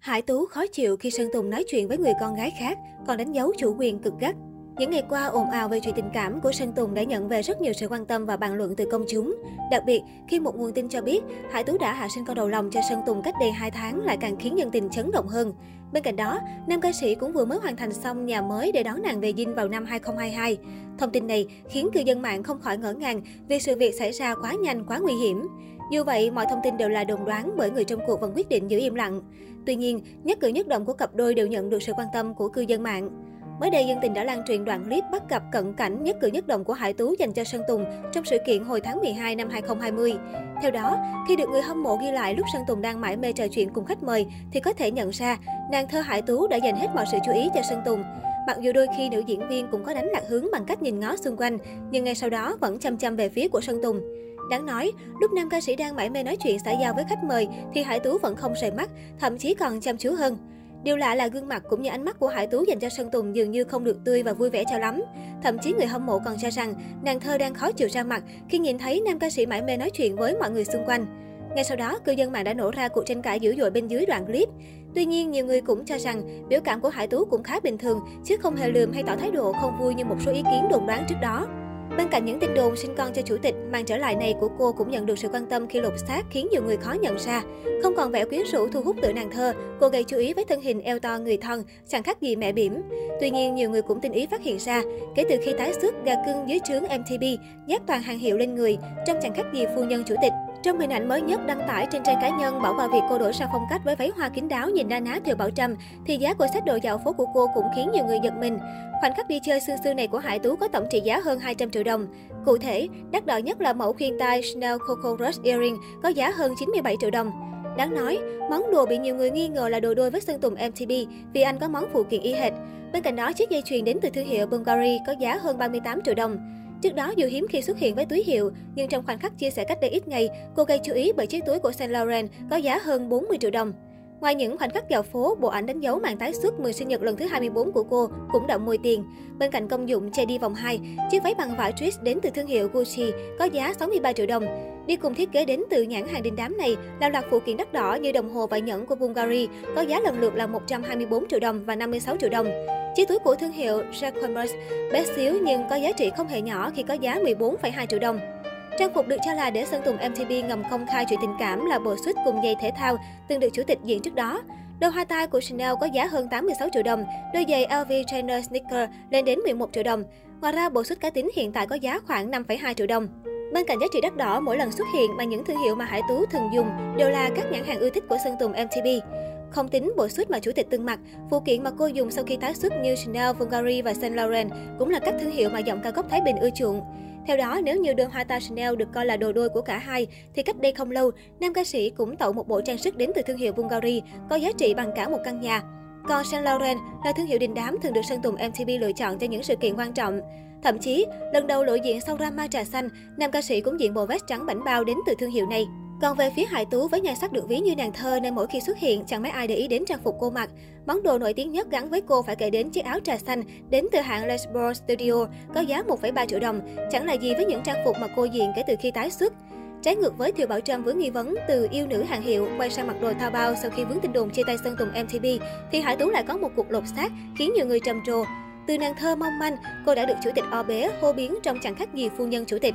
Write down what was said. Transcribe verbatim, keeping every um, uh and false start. Hải Tú khó chịu khi Sơn Tùng nói chuyện với người con gái khác, còn đánh dấu chủ quyền cực gắt. Những ngày qua, ồn ào về chuyện tình cảm của Sơn Tùng đã nhận về rất nhiều sự quan tâm và bàn luận từ công chúng. Đặc biệt, khi một nguồn tin cho biết Hải Tú đã hạ sinh con đầu lòng cho Sơn Tùng cách đây hai tháng lại càng khiến dân tình chấn động hơn. Bên cạnh đó, nam ca sĩ cũng vừa mới hoàn thành xong nhà mới để đón nàng về dinh vào năm hai không hai hai. Thông tin này khiến cư dân mạng không khỏi ngỡ ngàng vì sự việc xảy ra quá nhanh, quá nguy hiểm. Dù vậy, mọi thông tin đều là đồn đoán bởi người trong cuộc vẫn quyết định giữ im lặng. Tuy nhiên, nhất cử nhất động của cặp đôi đều nhận được sự quan tâm của cư dân mạng. Mới đây, dân tình đã lan truyền đoạn clip bắt gặp cận cảnh nhất cử nhất động của Hải Tú dành cho Sơn Tùng trong sự kiện hồi tháng mười hai năm hai không hai không. Theo đó, khi được người hâm mộ ghi lại lúc Sơn Tùng đang mải mê trò chuyện cùng khách mời thì có thể nhận ra nàng thơ Hải Tú đã dành hết mọi sự chú ý cho Sơn Tùng. Mặc dù đôi khi nữ diễn viên cũng có đánh lạc hướng bằng cách nhìn ngó xung quanh, nhưng ngay sau đó vẫn chăm chăm về phía của Sơn Tùng. Đáng nói, lúc nam ca sĩ đang mải mê nói chuyện xã giao với khách mời thì Hải Tú vẫn không rời mắt, thậm chí còn chăm chú hơn. Điều lạ là gương mặt cũng như ánh mắt của Hải Tú dành cho Sơn Tùng dường như không được tươi và vui vẻ cho lắm. Thậm chí người hâm mộ còn cho rằng nàng thơ đang khó chịu ra mặt khi nhìn thấy nam ca sĩ mải mê nói chuyện với mọi người xung quanh. Ngay sau đó, cư dân mạng đã nổ ra cuộc tranh cãi dữ dội bên dưới đoạn clip. Tuy nhiên, nhiều người cũng cho rằng biểu cảm của Hải Tú cũng khá bình thường, chứ không hề lườm hay tỏ thái độ không vui như một số ý kiến đồn đoán trước đó. Bên cạnh những tin đồn sinh con cho chủ tịch, màn trở lại này của cô cũng nhận được sự quan tâm khi lột xác khiến nhiều người khó nhận ra. Không còn vẻ quyến rũ thu hút tựa nàng thơ, cô gây chú ý với thân hình eo to người thon, chẳng khác gì mẹ bỉm. Tuy nhiên, nhiều người cũng tinh ý phát hiện ra, kể từ khi tái xuất, gà cưng dưới trướng em tê pê nhét toàn hàng hiệu lên người, trông chẳng khác gì phu nhân chủ tịch. Trong hình ảnh mới nhất đăng tải trên trang cá nhân bảo vào việc cô đổi sang phong cách với váy hoa kín đáo nhìn na ná Thiều Bảo Trâm, thì giá của sách đồ dạo phố của cô cũng khiến nhiều người giật mình. Khoảnh khắc đi chơi sương sương này của Hải Tú có tổng trị giá hơn hai trăm triệu đồng. Cụ thể, đắt đỏ nhất là mẫu khuyên tai Chanel Coco Rush Earring có giá hơn chín mươi bảy triệu đồng. Đáng nói, món đồ bị nhiều người nghi ngờ là đồ đôi với Sơn Tùng em tê pê vì anh có món phụ kiện y hệt. Bên cạnh đó, chiếc dây chuyền đến từ thương hiệu Bulgari có giá hơn ba mươi tám triệu đồng. Trước đó, dù hiếm khi xuất hiện với túi hiệu, nhưng trong khoảnh khắc chia sẻ cách đây ít ngày, cô gây chú ý bởi chiếc túi của Saint Laurent có giá hơn bốn mươi triệu đồng. Ngoài những khoảnh khắc dạo phố, bộ ảnh đánh dấu màn tái xuất mừng sinh nhật lần thứ hai mươi bốn của cô cũng đậm mùi tiền. Bên cạnh công dụng che đi vòng hai, chiếc váy bằng vải tweed đến từ thương hiệu Gucci có giá sáu mươi ba triệu đồng. Đi cùng thiết kế đến từ nhãn hàng đình đám này là loạt phụ kiện đắt đỏ như đồng hồ và nhẫn của Bulgari có giá lần lượt là một trăm hai mươi bốn triệu đồng và năm mươi sáu triệu đồng. Chiếc túi của thương hiệu Jacquemus bé xíu nhưng có giá trị không hề nhỏ khi có giá mười bốn phẩy hai triệu đồng. Trang phục được cho là để Sơn Tùng em tê pê ngầm công khai chuyện tình cảm là bộ suit cùng giày thể thao từng được chủ tịch diện trước đó. Đôi hoa tai của Chanel có giá hơn tám mươi sáu triệu đồng, đôi giày lờ vê Trainer Sneaker lên đến mười một triệu đồng. Ngoài ra, bộ suit cá tính hiện tại có giá khoảng năm phẩy hai triệu đồng. Bên cạnh giá trị đắt đỏ mỗi lần xuất hiện mà những thương hiệu mà Hải Tú thường dùng đều là các nhãn hàng ưa thích của Sơn Tùng em tê pê. Không tính bộ suit mà chủ tịch từng mặc, phụ kiện mà cô dùng sau khi tái xuất như Chanel, Bulgari và Saint Laurent cũng là các thương hiệu mà giọng cao cấp Thái Bình ưa chuộng. Theo đó, nếu như đôi hoa tai Chanel được coi là đồ đôi của cả hai, thì cách đây không lâu, nam ca sĩ cũng tậu một bộ trang sức đến từ thương hiệu Bulgari có giá trị bằng cả một căn nhà. Còn Saint Laurent là thương hiệu đình đám thường được Sơn Tùng em tê pê lựa chọn cho những sự kiện quan trọng. Thậm chí, lần đầu lộ diện sau drama trà xanh, nam ca sĩ cũng diện bộ vest trắng bảnh bao đến từ thương hiệu này. Còn về phía Hải Tú với nhan sắc được ví như nàng thơ nên mỗi khi xuất hiện chẳng mấy ai để ý đến trang phục cô mặc. Món đồ nổi tiếng nhất gắn với cô phải kể đến chiếc áo trà xanh đến từ hãng Lesbor Studio có giá một phẩy ba triệu đồng, chẳng là gì với những trang phục mà cô diện kể từ khi tái xuất. Trái ngược với Thiều Bảo Trâm với nghi vấn từ yêu nữ hàng hiệu quay sang mặc đồ Taobao sau khi vướng tin đồn chia tay Sơn Tùng em tê pê thì Hải Tú lại có một cuộc lột xác khiến nhiều người trầm trồ. Từ nàng thơ mong manh, cô đã được chủ tịch o bế hô biến trong chẳng khác gì phu nhân chủ tịch.